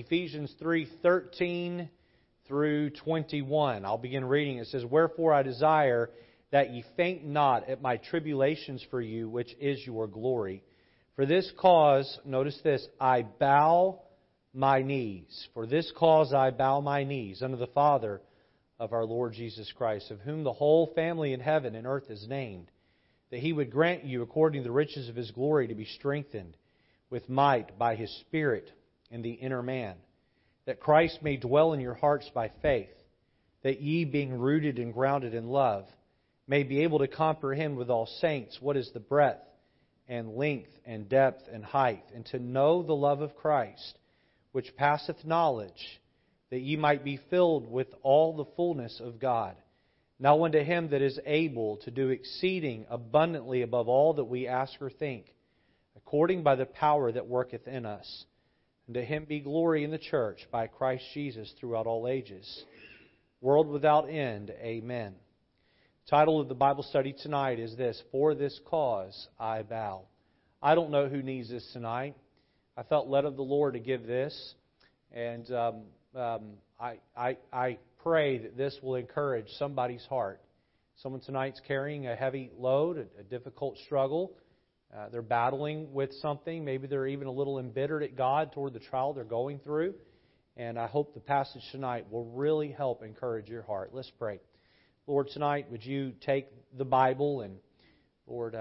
Ephesians 3:13 through 21. I'll begin reading. It says, "Wherefore I desire that ye faint not at my tribulations for you, which is your glory. For this cause," notice this, "I bow my knees. For this cause I bow my knees unto the Father of our Lord Jesus Christ, of whom the whole family in heaven and earth is named, that He would grant you, according to the riches of His glory, to be strengthened with might by His Spirit in the inner man, that Christ may dwell in your hearts by faith, that ye, being rooted and grounded in love, may be able to comprehend with all saints what is the breadth and length and depth and height, and to know the love of Christ, which passeth knowledge, that ye might be filled with all the fullness of God. Now unto Him that is able to do exceeding abundantly above all that we ask or think, according by the power that worketh in us. And to Him be glory in the church by Christ Jesus throughout all ages, world without end. Amen." The title of the Bible study tonight is this: "For this cause I bow." I don't know who needs this tonight. I felt led of the Lord to give this, and I pray that this will encourage somebody's heart. Someone tonight's carrying a heavy load, a difficult struggle. They're battling with something. Maybe they're even a little embittered at God toward the trial they're going through. And I hope the passage tonight will really help encourage your heart. Let's pray. Lord, tonight, would you take the Bible and, Lord,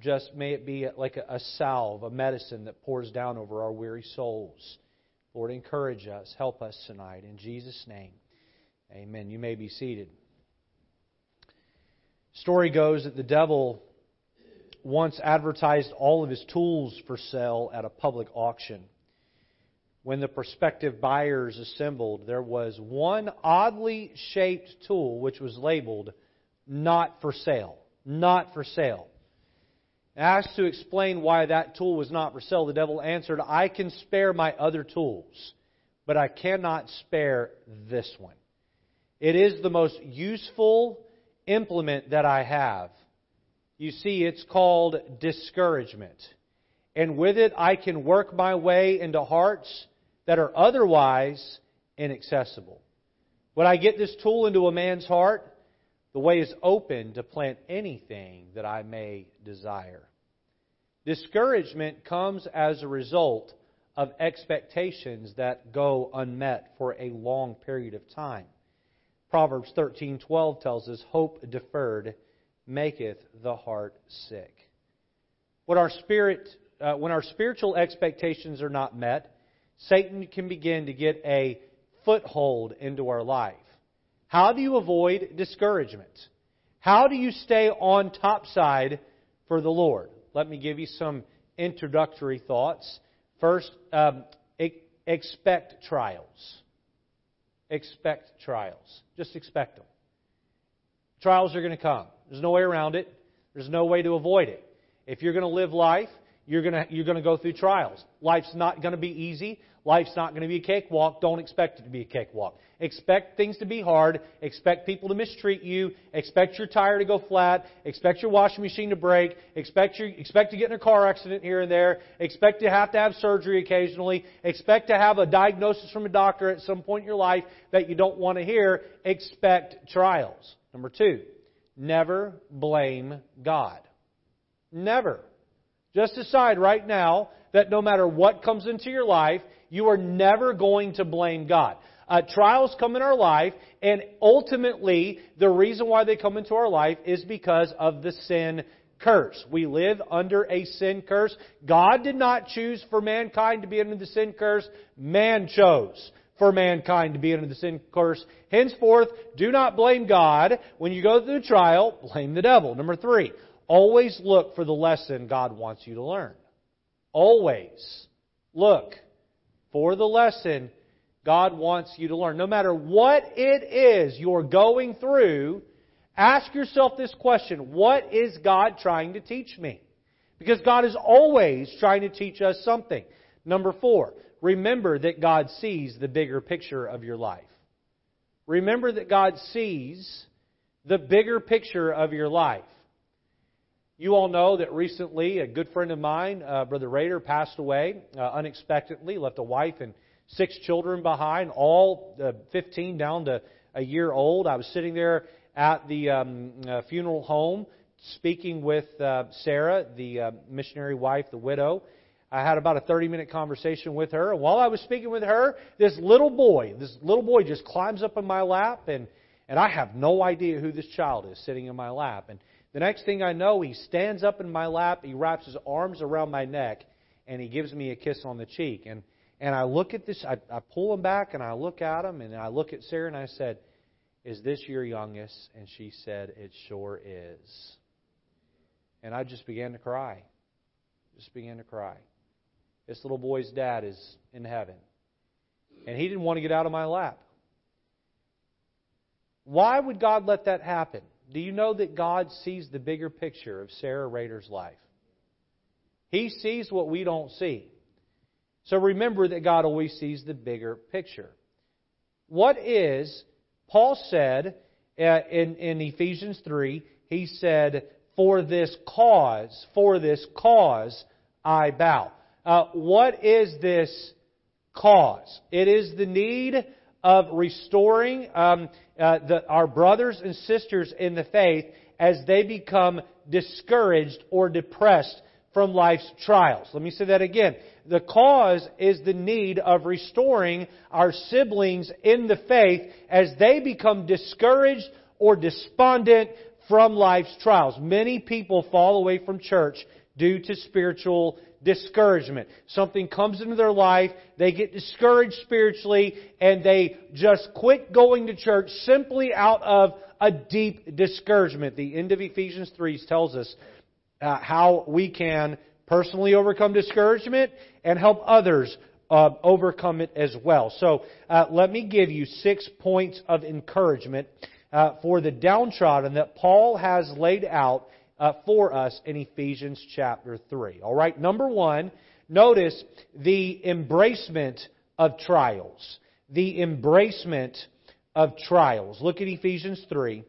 just may it be like a salve, a medicine that pours down over our weary souls. Lord, encourage us. Help us tonight. In Jesus' name, amen. You may be seated. Story goes that the devil once advertised all of his tools for sale at a public auction. When the prospective buyers assembled, there was one oddly shaped tool which was labeled, "Not for sale." Not for sale. Asked to explain why that tool was not for sale, the devil answered, "I can spare my other tools, but I cannot spare this one. It is the most useful implement that I have. You see, it's called discouragement. And with it, I can work my way into hearts that are otherwise inaccessible. When I get this tool into a man's heart, the way is open to plant anything that I may desire." Discouragement comes as a result of expectations that go unmet for a long period of time. Proverbs 13:12 tells us, "Hope deferred maketh the heart sick." When our spiritual expectations are not met, Satan can begin to get a foothold into our life. How do you avoid discouragement? How do you stay on top side for the Lord? Let me give you some introductory thoughts. First, expect trials. Expect trials. Just expect them. Trials are going to come. There's no way around it. There's no way to avoid it. If you're going to live life, you're going to go through trials. Life's not going to be easy. Life's not going to be a cakewalk. Don't expect it to be a cakewalk. Expect things to be hard. Expect people to mistreat you. Expect your tire to go flat. Expect your washing machine to break. Expect to get in a car accident here and there. Expect to have surgery occasionally. Expect to have a diagnosis from a doctor at some point in your life that you don't want to hear. Expect trials. Number two, never blame God. Never. Just decide right now that no matter what comes into your life, you are never going to blame God. Trials come in our life, and ultimately, the reason why they come into our life is because of the sin curse. We live under a sin curse. God did not choose for mankind to be under the sin curse. Man chose for mankind to be under the sin curse. Henceforth, do not blame God. When you go through the trial, blame the devil. Number three, always look for the lesson God wants you to learn. Always look for the lesson God wants you to learn. No matter what it is you're going through, ask yourself this question: what is God trying to teach me? Because God is always trying to teach us something. Number four, remember that God sees the bigger picture of your life. Remember that God sees the bigger picture of your life. You all know that recently a good friend of mine, Brother Rader, passed away unexpectedly, left a wife and 6 children behind, all 15 down to a year old. I was sitting there at the funeral home speaking with Sarah, the missionary wife, the widow. I had about a 30-minute conversation with her. And while I was speaking with her, this little boy just climbs up in my lap, and I have no idea who this child is sitting in my lap. And the next thing I know, he stands up in my lap, he wraps his arms around my neck, and he gives me a kiss on the cheek. And I look at this, I pull him back, and I look at him, and I look at Sarah, and I said, "Is this your youngest?" And she said, "It sure is." And I just began to cry. This little boy's dad is in heaven. And he didn't want to get out of my lap. Why would God let that happen? Do you know that God sees the bigger picture of Sarah Rader's life? He sees what we don't see. So remember that God always sees the bigger picture. What is, Paul said in Ephesians 3, he said, for this cause I bow. What is this cause? It is the need of restoring our brothers and sisters in the faith as they become discouraged or depressed from life's trials. Let me say that again. The cause is the need of restoring our siblings in the faith as they become discouraged or despondent from life's trials. Many people fall away from church due to spiritual discouragement. Something comes into their life, they get discouraged spiritually, and they just quit going to church simply out of a deep discouragement. The end of Ephesians 3 tells us how we can personally overcome discouragement and help others overcome it as well. So let me give you 6 points of encouragement for the downtrodden that Paul has laid out for us in Ephesians chapter 3. All right, number one, notice the embracement of trials. The embracement of trials. Look at Ephesians 3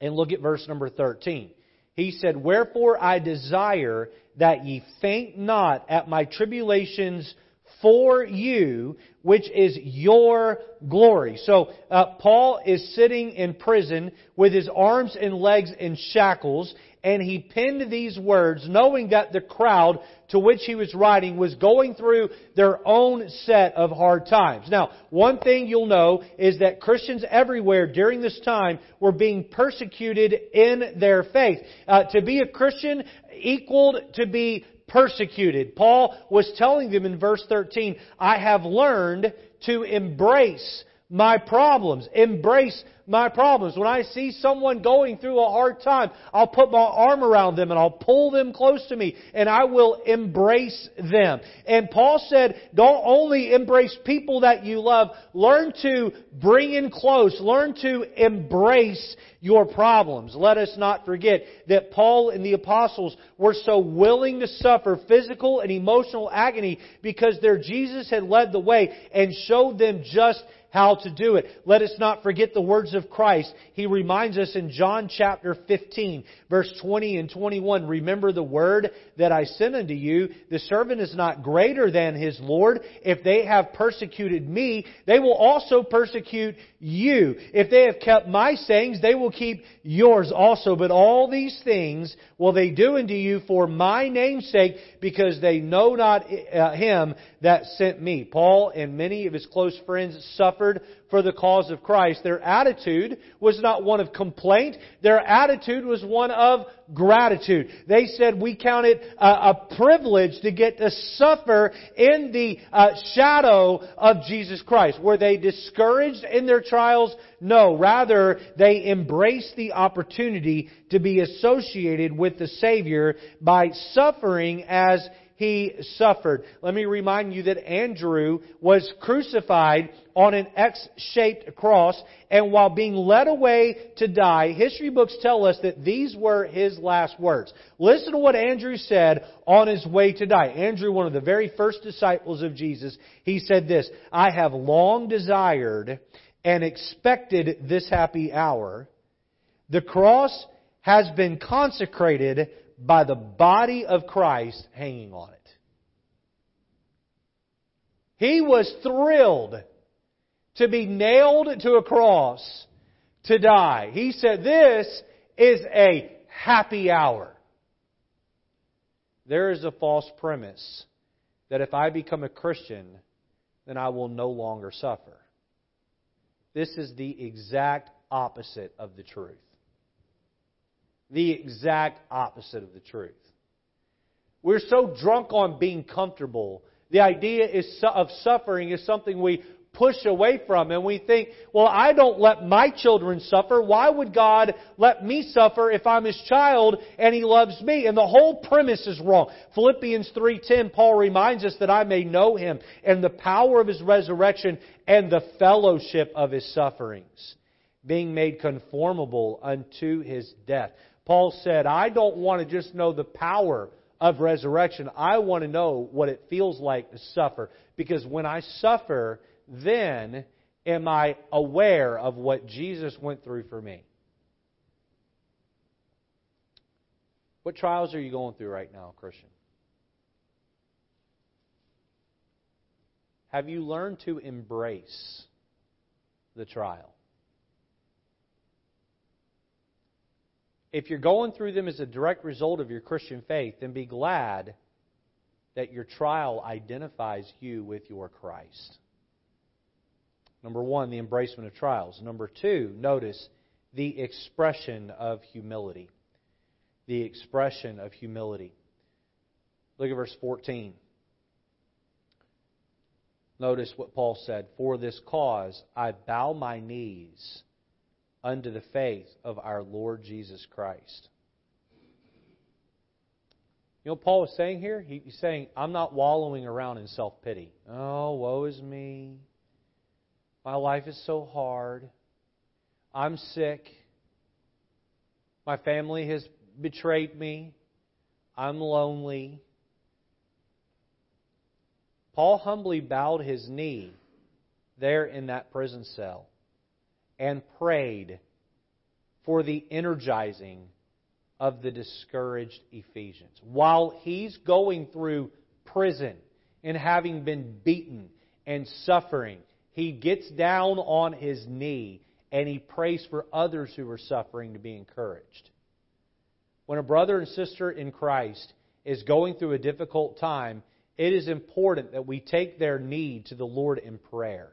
and look at verse number 13. He said, "Wherefore I desire that ye faint not at my tribulations for you, which is your glory." So Paul is sitting in prison with his arms and legs in shackles, and he penned these words knowing that the crowd to which he was writing was going through their own set of hard times. Now, one thing you'll know is that Christians everywhere during this time were being persecuted in their faith. To be a Christian equaled to be persecuted. Paul was telling them in verse 13, "I have learned to embrace my problems. Embrace my problems." When I see someone going through a hard time, I'll put my arm around them and I'll pull them close to me and I will embrace them. And Paul said, don't only embrace people that you love, learn to bring in close, learn to embrace your problems. Let us not forget that Paul and the apostles were so willing to suffer physical and emotional agony because their Jesus had led the way and showed them just how to do it. Let us not forget the words of Christ. He reminds us in John chapter 15, verse 20 and 21, "Remember the word that I sent unto you. The servant is not greater than his Lord. If they have persecuted me, they will also persecute you. If they have kept my sayings, they will keep yours also. But all these things will they do unto you for my name's sake, because they know not him that sent me." Paul and many of his close friends suffered for the cause of Christ. Their attitude was not one of complaint. Their attitude was one of gratitude. They said, we count it a privilege to get to suffer in the shadow of Jesus Christ. Were they discouraged in their trials? No. Rather, they embraced the opportunity to be associated with the Savior by suffering as He suffered. Let me remind you that Andrew was crucified on an X-shaped cross, and while being led away to die, history books tell us that these were his last words. Listen to what Andrew said on his way to die. Andrew, one of the very first disciples of Jesus, he said this, "I have long desired and expected this happy hour. The cross has been consecrated by the body of Christ hanging on it." He was thrilled to be nailed to a cross to die. He said, this is a happy hour. There is a false premise that if I become a Christian, then I will no longer suffer. This is the exact opposite of the truth. The exact opposite of the truth. We're so drunk on being comfortable. The idea of suffering is something we push away from, and we think, well, I don't let my children suffer. Why would God let me suffer if I'm His child and He loves me? And the whole premise is wrong. Philippians 3:10, Paul reminds us that I may know Him and the power of His resurrection and the fellowship of His sufferings, being made conformable unto His death. Paul said, I don't want to just know the power of resurrection. I want to know what it feels like to suffer. Because when I suffer, then am I aware of what Jesus went through for me. What trials are you going through right now, Christian? Have you learned to embrace the trial? If you're going through them as a direct result of your Christian faith, then be glad that your trial identifies you with your Christ. Number one, the embracement of trials. Number two, notice the expression of humility. The expression of humility. Look at verse 14. Notice what Paul said. For this cause I bow my knees unto the faith of our Lord Jesus Christ. You know what Paul was saying here? He's saying, I'm not wallowing around in self-pity. Oh, woe is me. My life is so hard. I'm sick. My family has betrayed me. I'm lonely. Paul humbly bowed his knee there in that prison cell and prayed for the energizing of the discouraged Ephesians. While he's going through prison and having been beaten and suffering, he gets down on his knee and he prays for others who are suffering to be encouraged. When a brother and sister in Christ is going through a difficult time, it is important that we take their need to the Lord in prayer.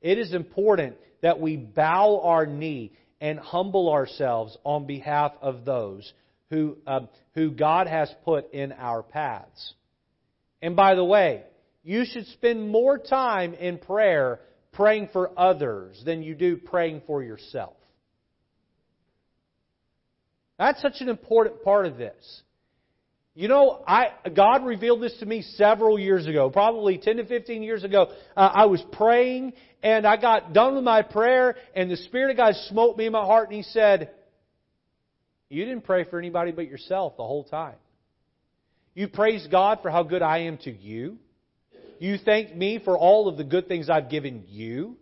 It is important that we bow our knee and humble ourselves on behalf of those who God has put in our paths. And by the way, you should spend more time in prayer praying for others than you do praying for yourself. That's such an important part of this. You know, God revealed this to me several years ago, probably 10 to 15 years ago. I was praying, and I got done with my prayer, and the Spirit of God smote me in my heart, and He said, you didn't pray for anybody but yourself the whole time. You praised God for how good I am to you. You thanked me for all of the good things I've given you.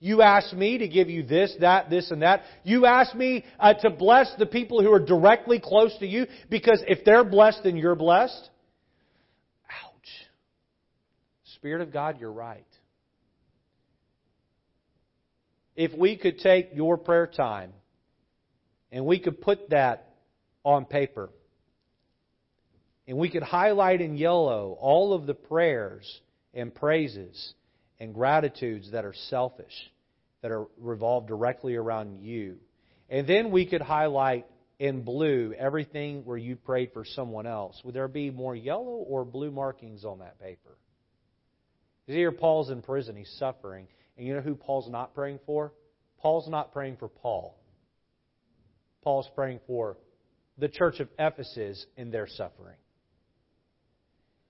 You asked me to give you this, that, this, and that. You asked me to bless the people who are directly close to you, because if they're blessed, then you're blessed. Ouch. Spirit of God, you're right. If we could take your prayer time and we could put that on paper, and we could highlight in yellow all of the prayers and praises and gratitudes that are selfish, that are revolved directly around you. And then we could highlight in blue everything where you prayed for someone else. Would there be more yellow or blue markings on that paper? You see, here Paul's in prison. He's suffering. And you know who Paul's not praying for? Paul's not praying for Paul. Paul's praying for the church of Ephesus in their suffering.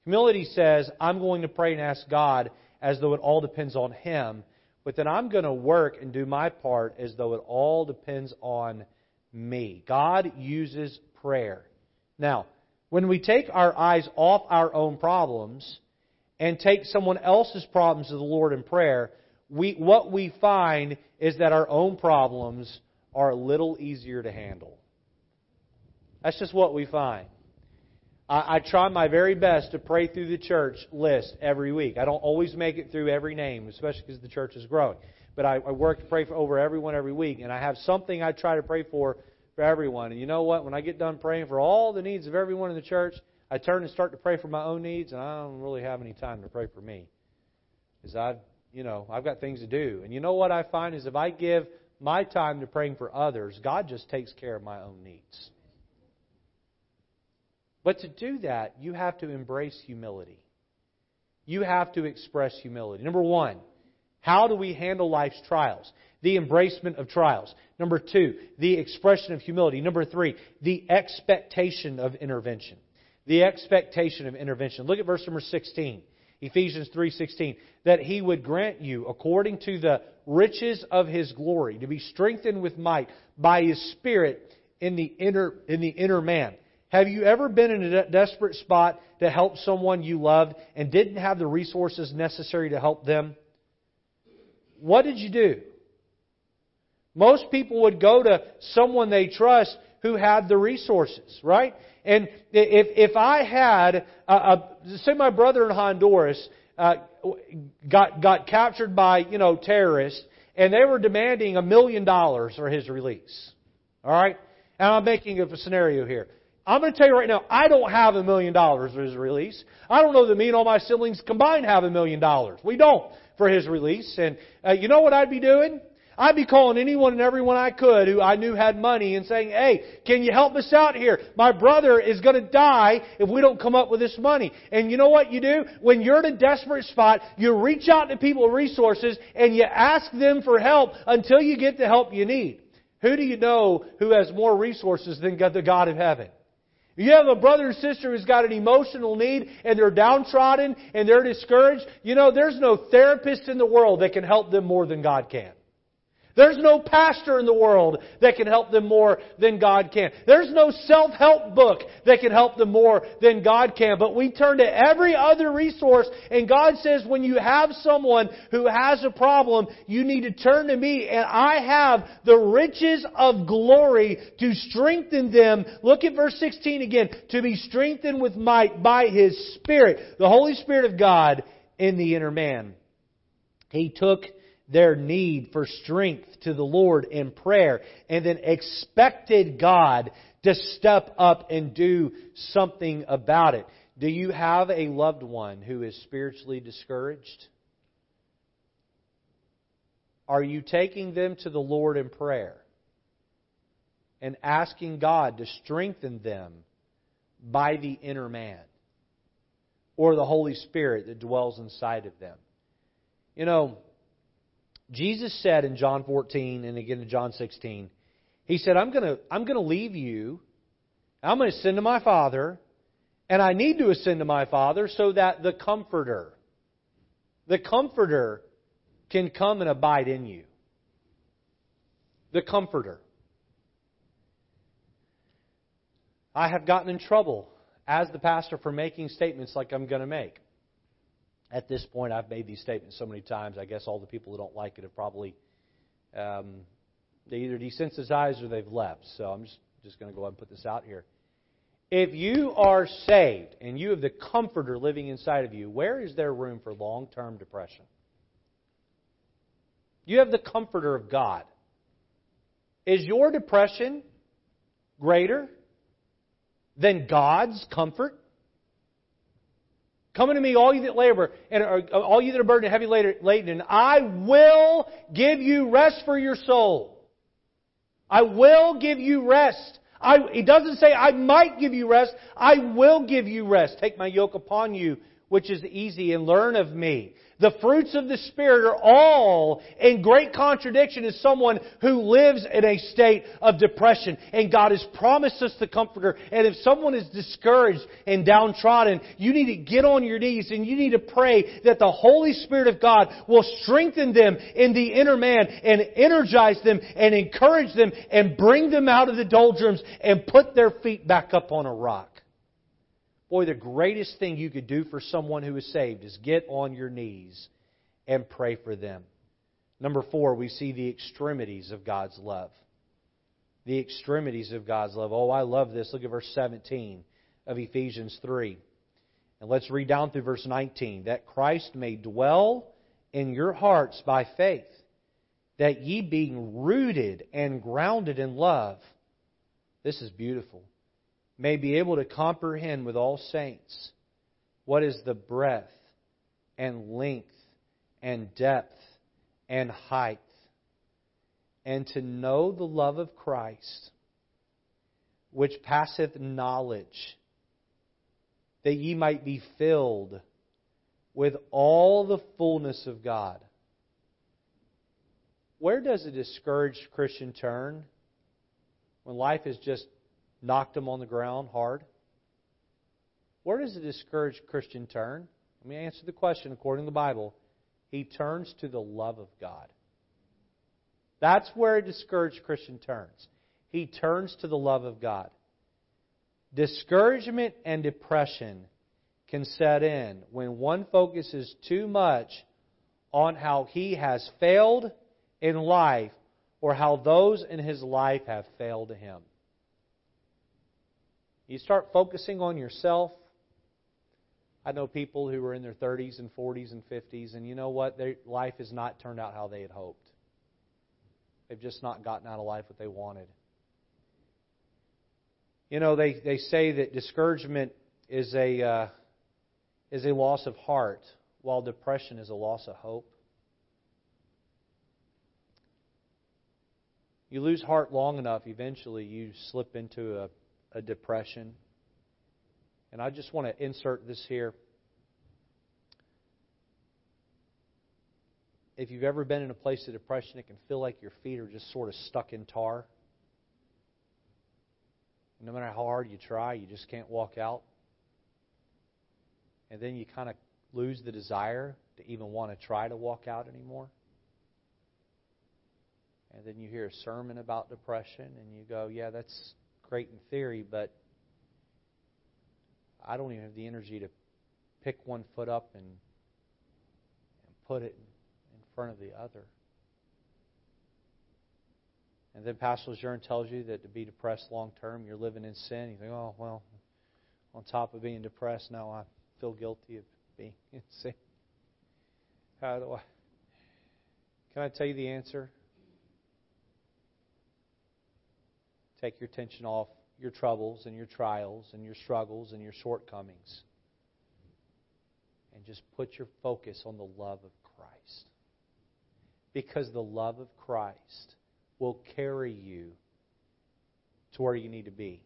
Humility says, I'm going to pray and ask God as though it all depends on Him, but then I'm going to work and do my part as though it all depends on me. God uses prayer. Now, when we take our eyes off our own problems and take someone else's problems to the Lord in prayer, what we find is that our own problems are a little easier to handle. That's just what we find. I try my very best to pray through the church list every week. I don't always make it through every name, especially because the church is growing. But I work to pray over everyone every week, and I have something I try to pray for everyone. And you know what? When I get done praying for all the needs of everyone in the church, I turn and start to pray for my own needs, and I don't really have any time to pray for me. Because I've got things to do. And you know what I find is if I give my time to praying for others, God just takes care of my own needs. But to do that, you have to embrace humility. You have to express humility. Number one, how do we handle life's trials? The embracement of trials. Number two, the expression of humility. Number three, the expectation of intervention. The expectation of intervention. Look at verse number 16, Ephesians 3:16. That He would grant you, according to the riches of His glory, to be strengthened with might by His Spirit in the inner man. Have you ever been in a desperate spot to help someone you loved and didn't have the resources necessary to help them? What did you do? Most people would go to someone they trust who had the resources, right? And if I had, say my brother in Honduras got captured by, terrorists, and they were demanding $1 million for his release, all right? And I'm making up a scenario here. I'm going to tell you right now, I don't have $1 million for his release. I don't know that me and all my siblings combined have $1 million. We don't for his release. And you know what I'd be doing? I'd be calling anyone and everyone I could who I knew had money and saying, "Hey, can you help us out here? My brother is going to die if we don't come up with this money." And you know what you do? When you're in a desperate spot, you reach out to people with resources and you ask them for help until you get the help you need. Who do you know who has more resources than the God of heaven? You have a brother or sister who's got an emotional need and they're downtrodden and they're discouraged. You know, there's no therapist in the world that can help them more than God can. There's no pastor in the world that can help them more than God can. There's no self-help book that can help them more than God can. But we turn to every other resource, and God says when you have someone who has a problem, you need to turn to me, and I have the riches of glory to strengthen them. Look at verse 16 again. To be strengthened with might by His Spirit, the Holy Spirit of God in the inner man. He took their need for strength to the Lord in prayer, and then expected God to step up and do something about it. Do you have a loved one who is spiritually discouraged? Are you taking them to the Lord in prayer and asking God to strengthen them by the inner man or the Holy Spirit that dwells inside of them? Jesus said in John 14 and again in John 16, He said, I'm going to leave you. I'm going to ascend to my Father, and I need to ascend to my Father so that the Comforter can come and abide in you. The Comforter. I have gotten in trouble as the pastor for making statements like I'm going to make. At this point, I've made these statements so many times, I guess all the people who don't like it have probably, they either desensitized or they've left. So I'm just going to go ahead and put this out here. If you are saved and you have the Comforter living inside of you, where is there room for long-term depression? You have the Comforter of God. Is your depression greater than God's comfort? Come unto me, all you that labor, and all you that are burdened and heavy laden, and I will give you rest for your soul. I will give you rest. It doesn't say I might give you rest. I will give you rest. Take my yoke upon you, which is easy, and learn of me. The fruits of the Spirit are all in great contradiction to someone who lives in a state of depression. And God has promised us the Comforter. And if someone is discouraged and downtrodden, you need to get on your knees and you need to pray that the Holy Spirit of God will strengthen them in the inner man and energize them and encourage them and bring them out of the doldrums and put their feet back up on a rock. Boy, the greatest thing you could do for someone who is saved is get on your knees and pray for them. Number four, we see the extremities of God's love. The extremities of God's love. Oh, I love this. Look at verse 17 of Ephesians 3. And let's read down through verse 19. That Christ may dwell in your hearts by faith, that ye being rooted and grounded in love, this is beautiful, may be able to comprehend with all saints what is the breadth and length and depth and height, and to know the love of Christ, which passeth knowledge, that ye might be filled with all the fullness of God. Where does a discouraged Christian turn when life has just knocked them on the ground hard? Where does a discouraged Christian turn? Let me answer the question according to the Bible. He turns to the love of God. That's where a discouraged Christian turns. He turns to the love of God. Discouragement and depression can set in when one focuses too much on how he has failed in life or how those in his life have failed him. You start focusing on yourself. I know people who are in their 30s and 40s and 50s, and you know what? Their life has not turned out how they had hoped. They've just not gotten out of life what they wanted. You know, they say that discouragement is a loss of heart, while depression is a loss of hope. You lose heart long enough, eventually you slip into a depression. And I just want to insert this here. If you've ever been in a place of depression, it can feel like your feet are just sort of stuck in tar. No matter how hard you try, you just can't walk out. And then you kind of lose the desire to even want to try to walk out anymore. And then you hear a sermon about depression, and you go, yeah, that's great in theory, but I don't even have the energy to pick one foot up and put it in front of the other. And then Pastor Lejeune tells you that to be depressed long term, you're living in sin. You think, oh, well, on top of being depressed, now I feel guilty of being in sin. Can I tell you the answer? Take your attention off your troubles and your trials and your struggles and your shortcomings. And just put your focus on the love of Christ. Because the love of Christ will carry you to where you need to be.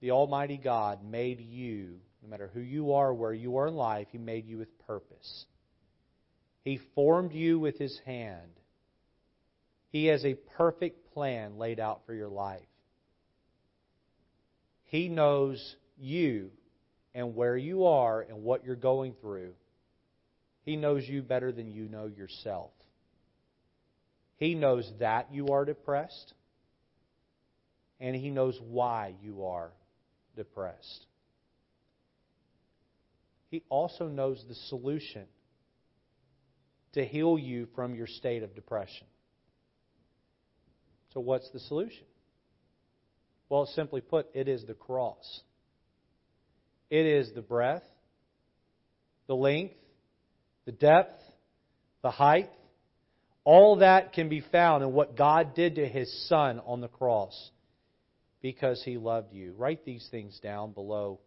The Almighty God made you, no matter who you are, where you are in life, He made you with purpose. He formed you with His hand. He has a perfect plan laid out for your life. He knows you and where you are and what you're going through. He knows you better than you know yourself. He knows that you are depressed, and He knows why you are depressed. He also knows the solution to heal you from your state of depression. So what's the solution? Well, simply put, it is the cross. It is the breadth, the length, the depth, the height. All that can be found in what God did to His Son on the cross because He loved you. Write these things down below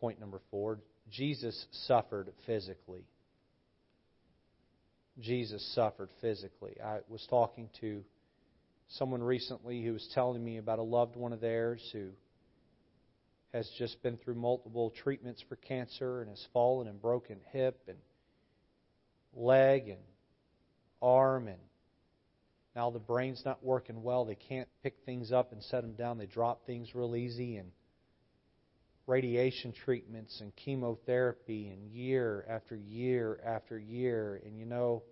point number 4. Jesus suffered physically. Jesus suffered physically. I was talking to someone recently who was telling me about a loved one of theirs who has just been through multiple treatments for cancer and has fallen and broken hip and leg and arm, and now the brain's not working well. They can't pick things up and set them down. They drop things real easy, and radiation treatments and chemotherapy, and year after year after year. And you know,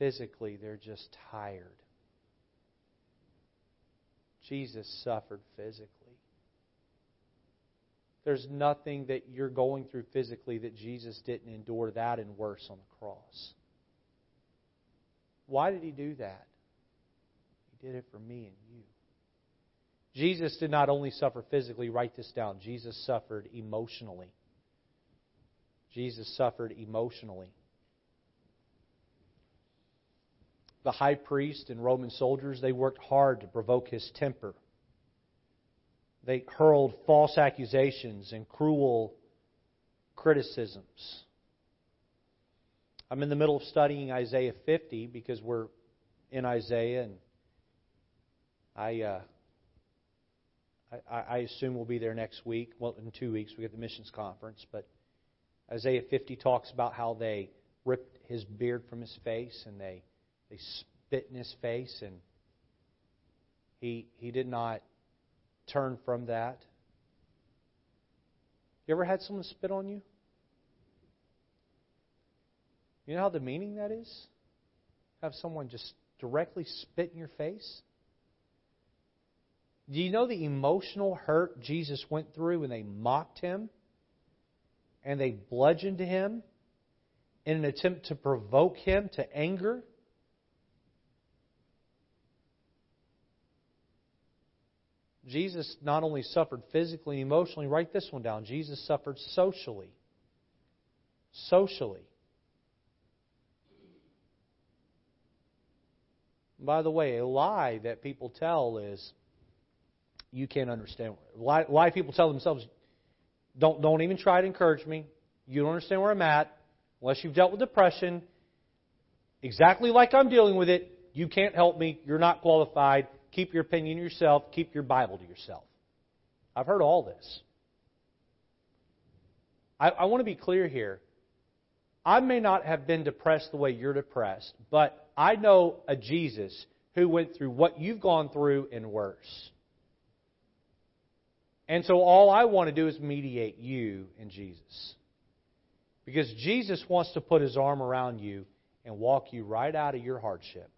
physically they're just tired. Jesus suffered physically. There's nothing that you're going through physically that Jesus didn't endure that and worse on the cross. Why did He do that? He did it for me and you. Jesus did not only suffer physically. Write this down. Jesus suffered emotionally. Jesus suffered emotionally. The high priest and Roman soldiers, they worked hard to provoke his temper. They hurled false accusations and cruel criticisms. I'm in the middle of studying Isaiah 50 because we're in Isaiah, and I assume we'll be there next week. Well, in 2 weeks we get the missions conference, but Isaiah 50 talks about how they ripped his beard from his face and they spit in his face, and he did not turn from that. You ever had someone spit on you? You know how demeaning that is? Have someone just directly spit in your face? Do you know the emotional hurt Jesus went through when they mocked Him and they bludgeoned Him in an attempt to provoke Him to anger? Jesus not only suffered physically and emotionally, write this one down, Jesus suffered socially. Socially. By the way, a lie that people tell is, you can't understand. Lie people tell themselves, don't even try to encourage me. You don't understand where I'm at. Unless you've dealt with depression, exactly like I'm dealing with it, you can't help me. You're not qualified. Keep your opinion to yourself. Keep your Bible to yourself. I've heard all this. I want to be clear here. I may not have been depressed the way you're depressed, but I know a Jesus who went through what you've gone through and worse. And so all I want to do is mediate you and Jesus. Because Jesus wants to put His arm around you and walk you right out of your hardship.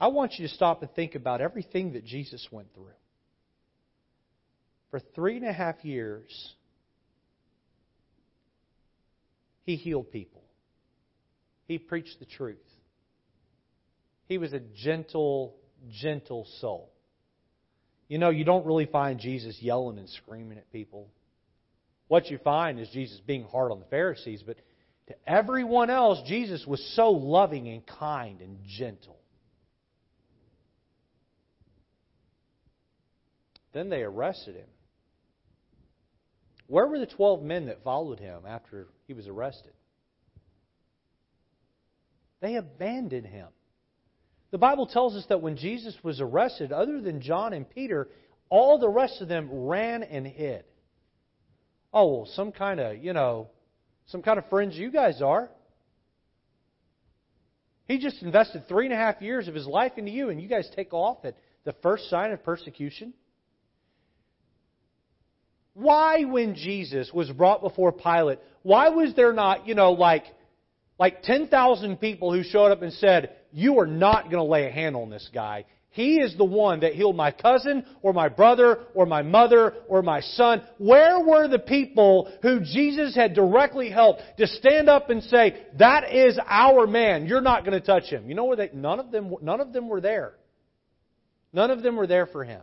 I want you to stop and think about everything that Jesus went through. For 3.5 years, He healed people. He preached the truth. He was a gentle, gentle soul. You know, you don't really find Jesus yelling and screaming at people. What you find is Jesus being hard on the Pharisees, but to everyone else, Jesus was so loving and kind and gentle. Then they arrested Him. Where were the 12 men that followed Him after He was arrested? They abandoned Him. The Bible tells us that when Jesus was arrested, other than John and Peter, all the rest of them ran and hid. Oh, well, some kind of friends you guys are. He just invested 3.5 years of His life into you, and you guys take off at the first sign of persecution. Why, when Jesus was brought before Pilate, why was there not, 10,000 people who showed up and said, you are not going to lay a hand on this guy. He is the one that healed my cousin or my brother or my mother or my son. Where were the people who Jesus had directly helped to stand up and say, that is our man. You're not going to touch him. You know where none of them were there. None of them were there for Him.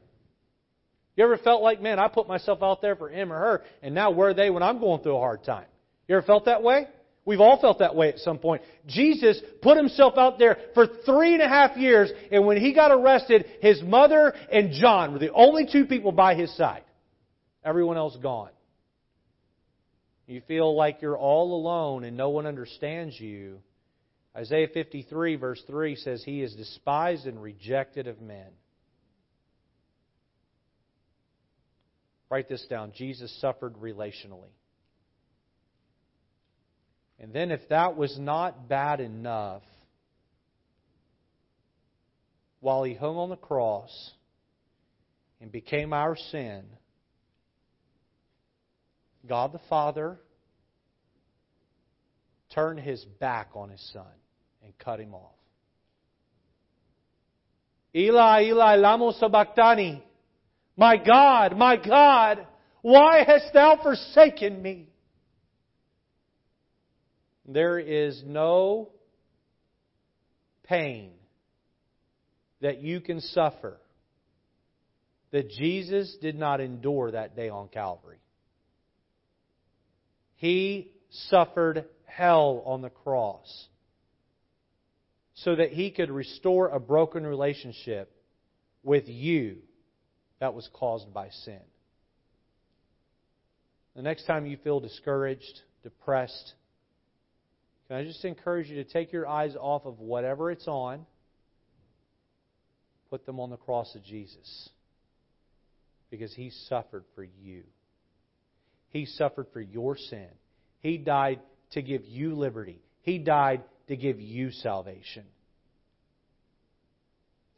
You ever felt like, man, I put myself out there for him or her, and now where are they when I'm going through a hard time? You ever felt that way? We've all felt that way at some point. Jesus put Himself out there for 3.5 years, and when He got arrested, His mother and John were the only two people by His side. Everyone else gone. You feel like you're all alone and no one understands you. Isaiah 53 verse 3 says, He is despised and rejected of men. Write this down. Jesus suffered relationally. And then if that was not bad enough, while He hung on the cross and became our sin, God the Father turned His back on His Son and cut Him off. Eli, Eli, lama sabachthani. My God, why hast Thou forsaken me? There is no pain that you can suffer that Jesus did not endure that day on Calvary. He suffered hell on the cross so that He could restore a broken relationship with you that was caused by sin. The next time you feel discouraged, depressed, can I just encourage you to take your eyes off of whatever it's on, put them on the cross of Jesus. Because He suffered for you. He suffered for your sin. He died to give you liberty. He died to give you salvation.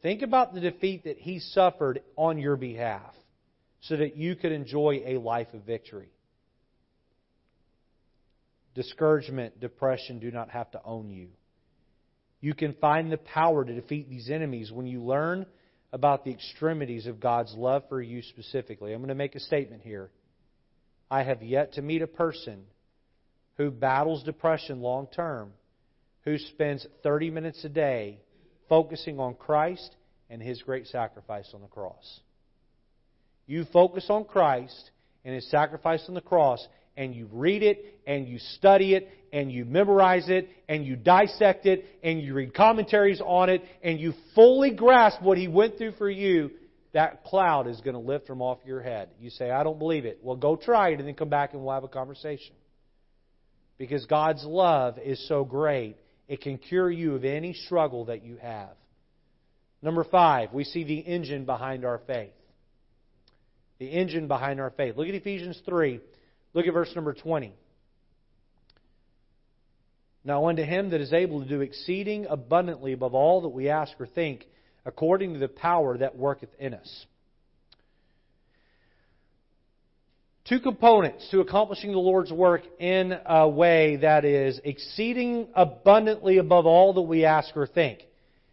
Think about the defeat that He suffered on your behalf so that you could enjoy a life of victory. Discouragement, depression do not have to own you. You can find the power to defeat these enemies when you learn about the extremities of God's love for you specifically. I'm going to make a statement here. I have yet to meet a person who battles depression long term, who spends 30 minutes a day focusing on Christ and His great sacrifice on the cross. You focus on Christ and His sacrifice on the cross, and you read it, and you study it, and you memorize it, and you dissect it, and you read commentaries on it, and you fully grasp what He went through for you, that cloud is going to lift from off your head. You say, I don't believe it. Well, go try it, and then come back and we'll have a conversation. Because God's love is so great, it can cure you of any struggle that you have. Number 5, we see the engine behind our faith. The engine behind our faith. Look at Ephesians 3. Look at verse number 20. Now unto Him that is able to do exceeding abundantly above all that we ask or think, according to the power that worketh in us. Two components to accomplishing the Lord's work in a way that is exceeding abundantly above all that we ask or think.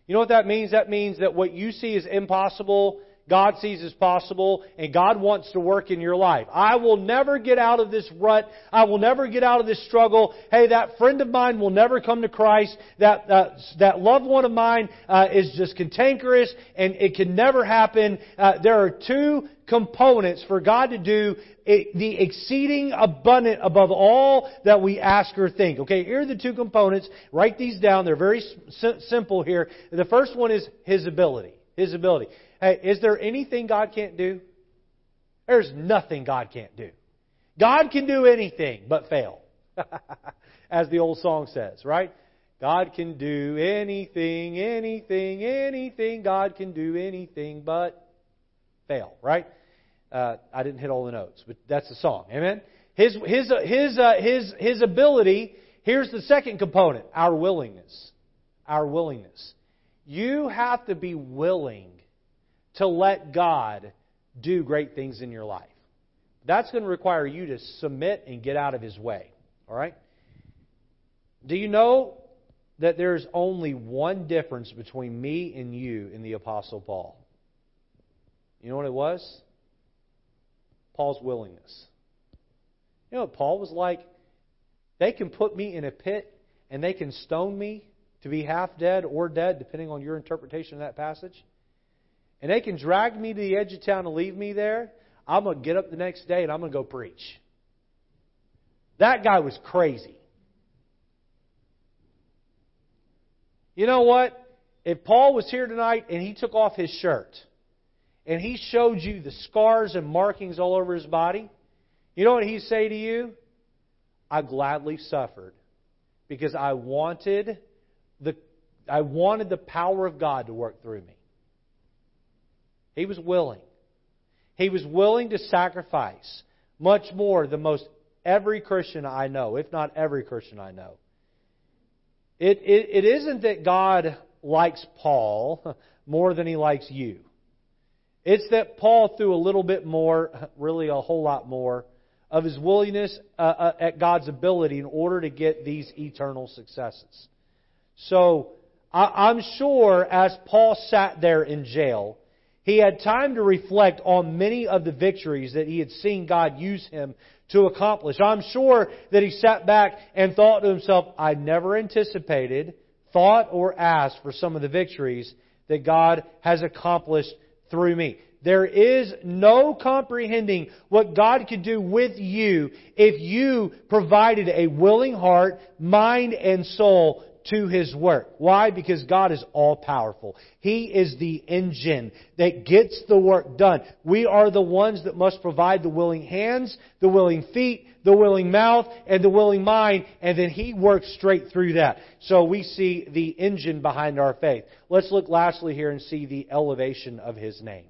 You know what that means? That means that what you see is impossible, God sees as possible, and God wants to work in your life. I will never get out of this rut. I will never get out of this struggle. Hey, that friend of mine will never come to Christ. That loved one of mine is just cantankerous, and it can never happen. There are two components for God to do the exceeding abundant above all that we ask or think. Okay, here are the two components. Write these down. They're very simple here. The first one is His ability. His ability. Hey, is there anything God can't do? There's nothing God can't do. God can do anything but fail. As the old song says, right? God can do anything, anything, anything. God can do anything but fail, right? I didn't hit all the notes, but that's the song. Amen? His ability. Here's the second component, our willingness. Our willingness. You have to be willing to let God do great things in your life. That's going to require you to submit and get out of His way. All right? Do you know that there's only one difference between me and you and the Apostle Paul? You know what it was? Paul's willingness. You know what Paul was like? They can put me in a pit and they can stone me to be half dead or dead, depending on your interpretation of that passage. And they can drag me to the edge of town and leave me there. I'm going to get up the next day and I'm going to go preach. That guy was crazy. You know what? If Paul was here tonight and he took off his shirt and he showed you the scars and markings all over his body, you know what he'd say to you? I gladly suffered because I wanted the power of God to work through me. He was willing. He was willing to sacrifice much more than most every Christian I know, if not every Christian I know. It isn't that God likes Paul more than He likes you. It's that Paul threw a little bit more, really a whole lot more, of his willingness at God's ability in order to get these eternal successes. So, I'm sure as Paul sat there in jail, he had time to reflect on many of the victories that he had seen God use him to accomplish. I'm sure that he sat back and thought to himself, I never anticipated, thought, or asked for some of the victories that God has accomplished through me. There is no comprehending what God could do with you if you provided a willing heart, mind, and soul to His work. Why? Because God is all-powerful. He is the engine that gets the work done. We are the ones that must provide the willing hands, the willing feet, the willing mouth, and the willing mind, and then He works straight through that. So we see the engine behind our faith. Let's look lastly here and see the elevation of His name.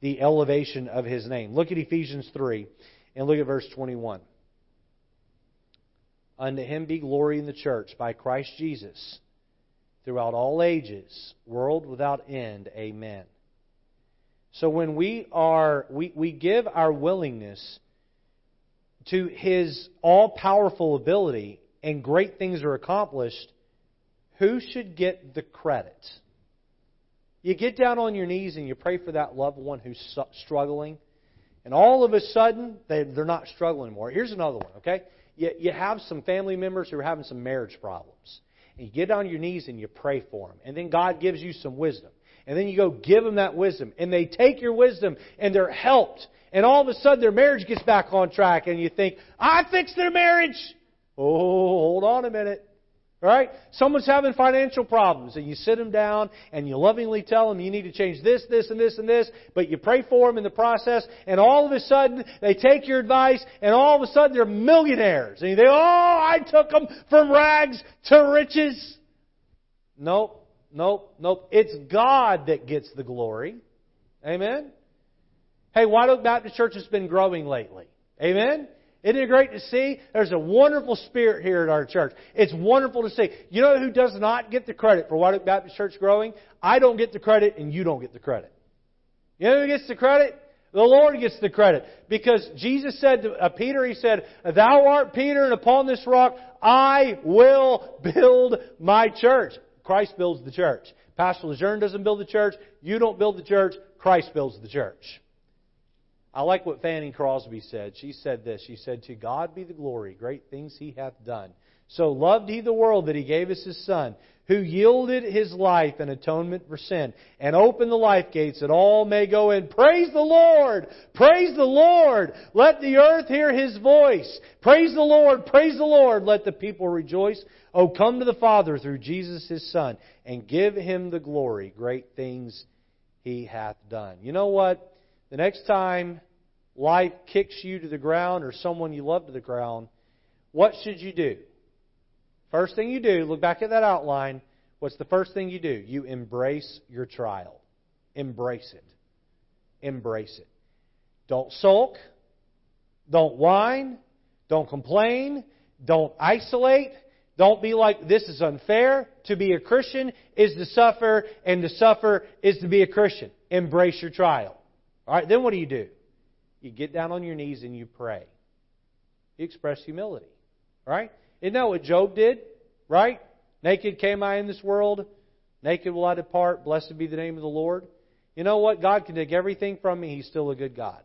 The elevation of His name. Look at Ephesians 3 and look at verse 21. Unto Him be glory in the church by Christ Jesus throughout all ages, world without end. Amen. So when we give our willingness to His all-powerful ability and great things are accomplished, who should get the credit? You get down on your knees and you pray for that loved one who's struggling, and all of a sudden they're not struggling anymore. Here's another one, okay? You have some family members who are having some marriage problems. And you get on your knees and you pray for them. And then God gives you some wisdom. And then you go give them that wisdom. And they take your wisdom and they're helped. And all of a sudden their marriage gets back on track. And you think, I fixed their marriage. Oh, hold on a minute. All right? Someone's having financial problems. And you sit them down and you lovingly tell them you need to change this, this, and this, and this. But you pray for them in the process. And all of a sudden, they take your advice. And all of a sudden, they're millionaires. And you think, oh, I took them from rags to riches. Nope. It's God that gets the glory. Amen? Hey, White Oak Baptist Church has been growing lately. Amen? Isn't it great to see? There's a wonderful spirit here at our church. It's wonderful to see. You know who does not get the credit for White Oak Baptist Church growing? I don't get the credit and you don't get the credit. You know who gets the credit? The Lord gets the credit. Because Jesus said to Peter, He said, Thou art Peter, and upon this rock I will build my church. Christ builds the church. Pastor Lejeune doesn't build the church. You don't build the church. Christ builds the church. I like what Fanny Crosby said. She said this. She said, To God be the glory, great things He hath done. So loved He the world that He gave us His Son, who yielded His life in atonement for sin, and opened the life gates that all may go in. Praise the Lord! Praise the Lord! Let the earth hear His voice. Praise the Lord! Praise the Lord! Let the people rejoice. Oh, come to the Father through Jesus His Son, and give Him the glory, great things He hath done. You know what? The next time life kicks you to the ground or someone you love to the ground, what should you do? First thing you do, look back at that outline. What's the first thing you do? You embrace your trial. Embrace it. Embrace it. Don't sulk. Don't whine. Don't complain. Don't isolate. Don't be like, this is unfair. To be a Christian is to suffer, and to suffer is to be a Christian. Embrace your trial. All right, then what do? You get down on your knees and you pray. You express humility. All right? Isn't that what Job did? Right? Naked came I in this world. Naked will I depart. Blessed be the name of the Lord. You know what? God can take everything from me. He's still a good God.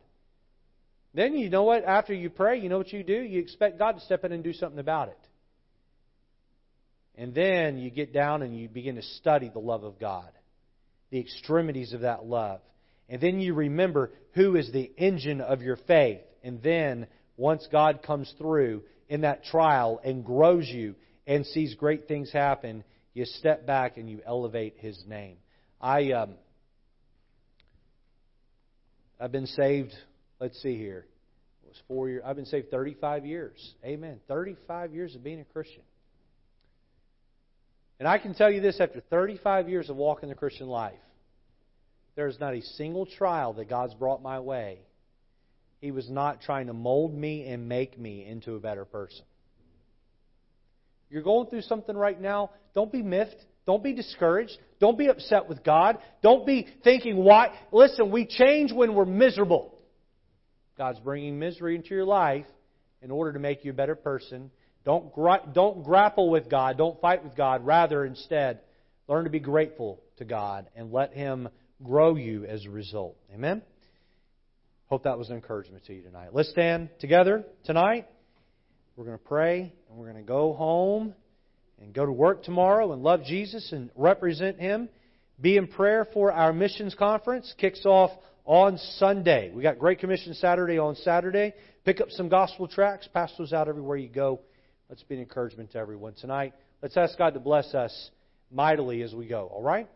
Then you know what? After you pray, you know what you do? You expect God to step in and do something about it. And then you get down and you begin to study the love of God. The extremities of that love. And then you remember who is the engine of your faith. And then, once God comes through in that trial and grows you and sees great things happen, you step back and you elevate His name. I've been saved, let's see here, it was 4 years. I've been saved 35 years. Amen. 35 years of being a Christian. And I can tell you this, after 35 years of walking the Christian life, there is not a single trial that God's brought my way. He was not trying to mold me and make me into a better person. You're going through something right now. Don't be miffed. Don't be discouraged. Don't be upset with God. Don't be thinking, why? Listen, we change when we're miserable. God's bringing misery into your life in order to make you a better person. Don't grapple with God. Don't fight with God. Rather, instead, learn to be grateful to God and let Him grow you as a result. Amen? Hope that was an encouragement to you tonight. Let's stand together tonight. We're going to pray, and we're going to go home and go to work tomorrow and love Jesus and represent Him. Be in prayer for our missions conference. Kicks off on Sunday. We got Great Commission Saturday on Saturday. Pick up some gospel tracts. Pass those out everywhere you go. Let's be an encouragement to everyone tonight. Let's ask God to bless us mightily as we go. All right?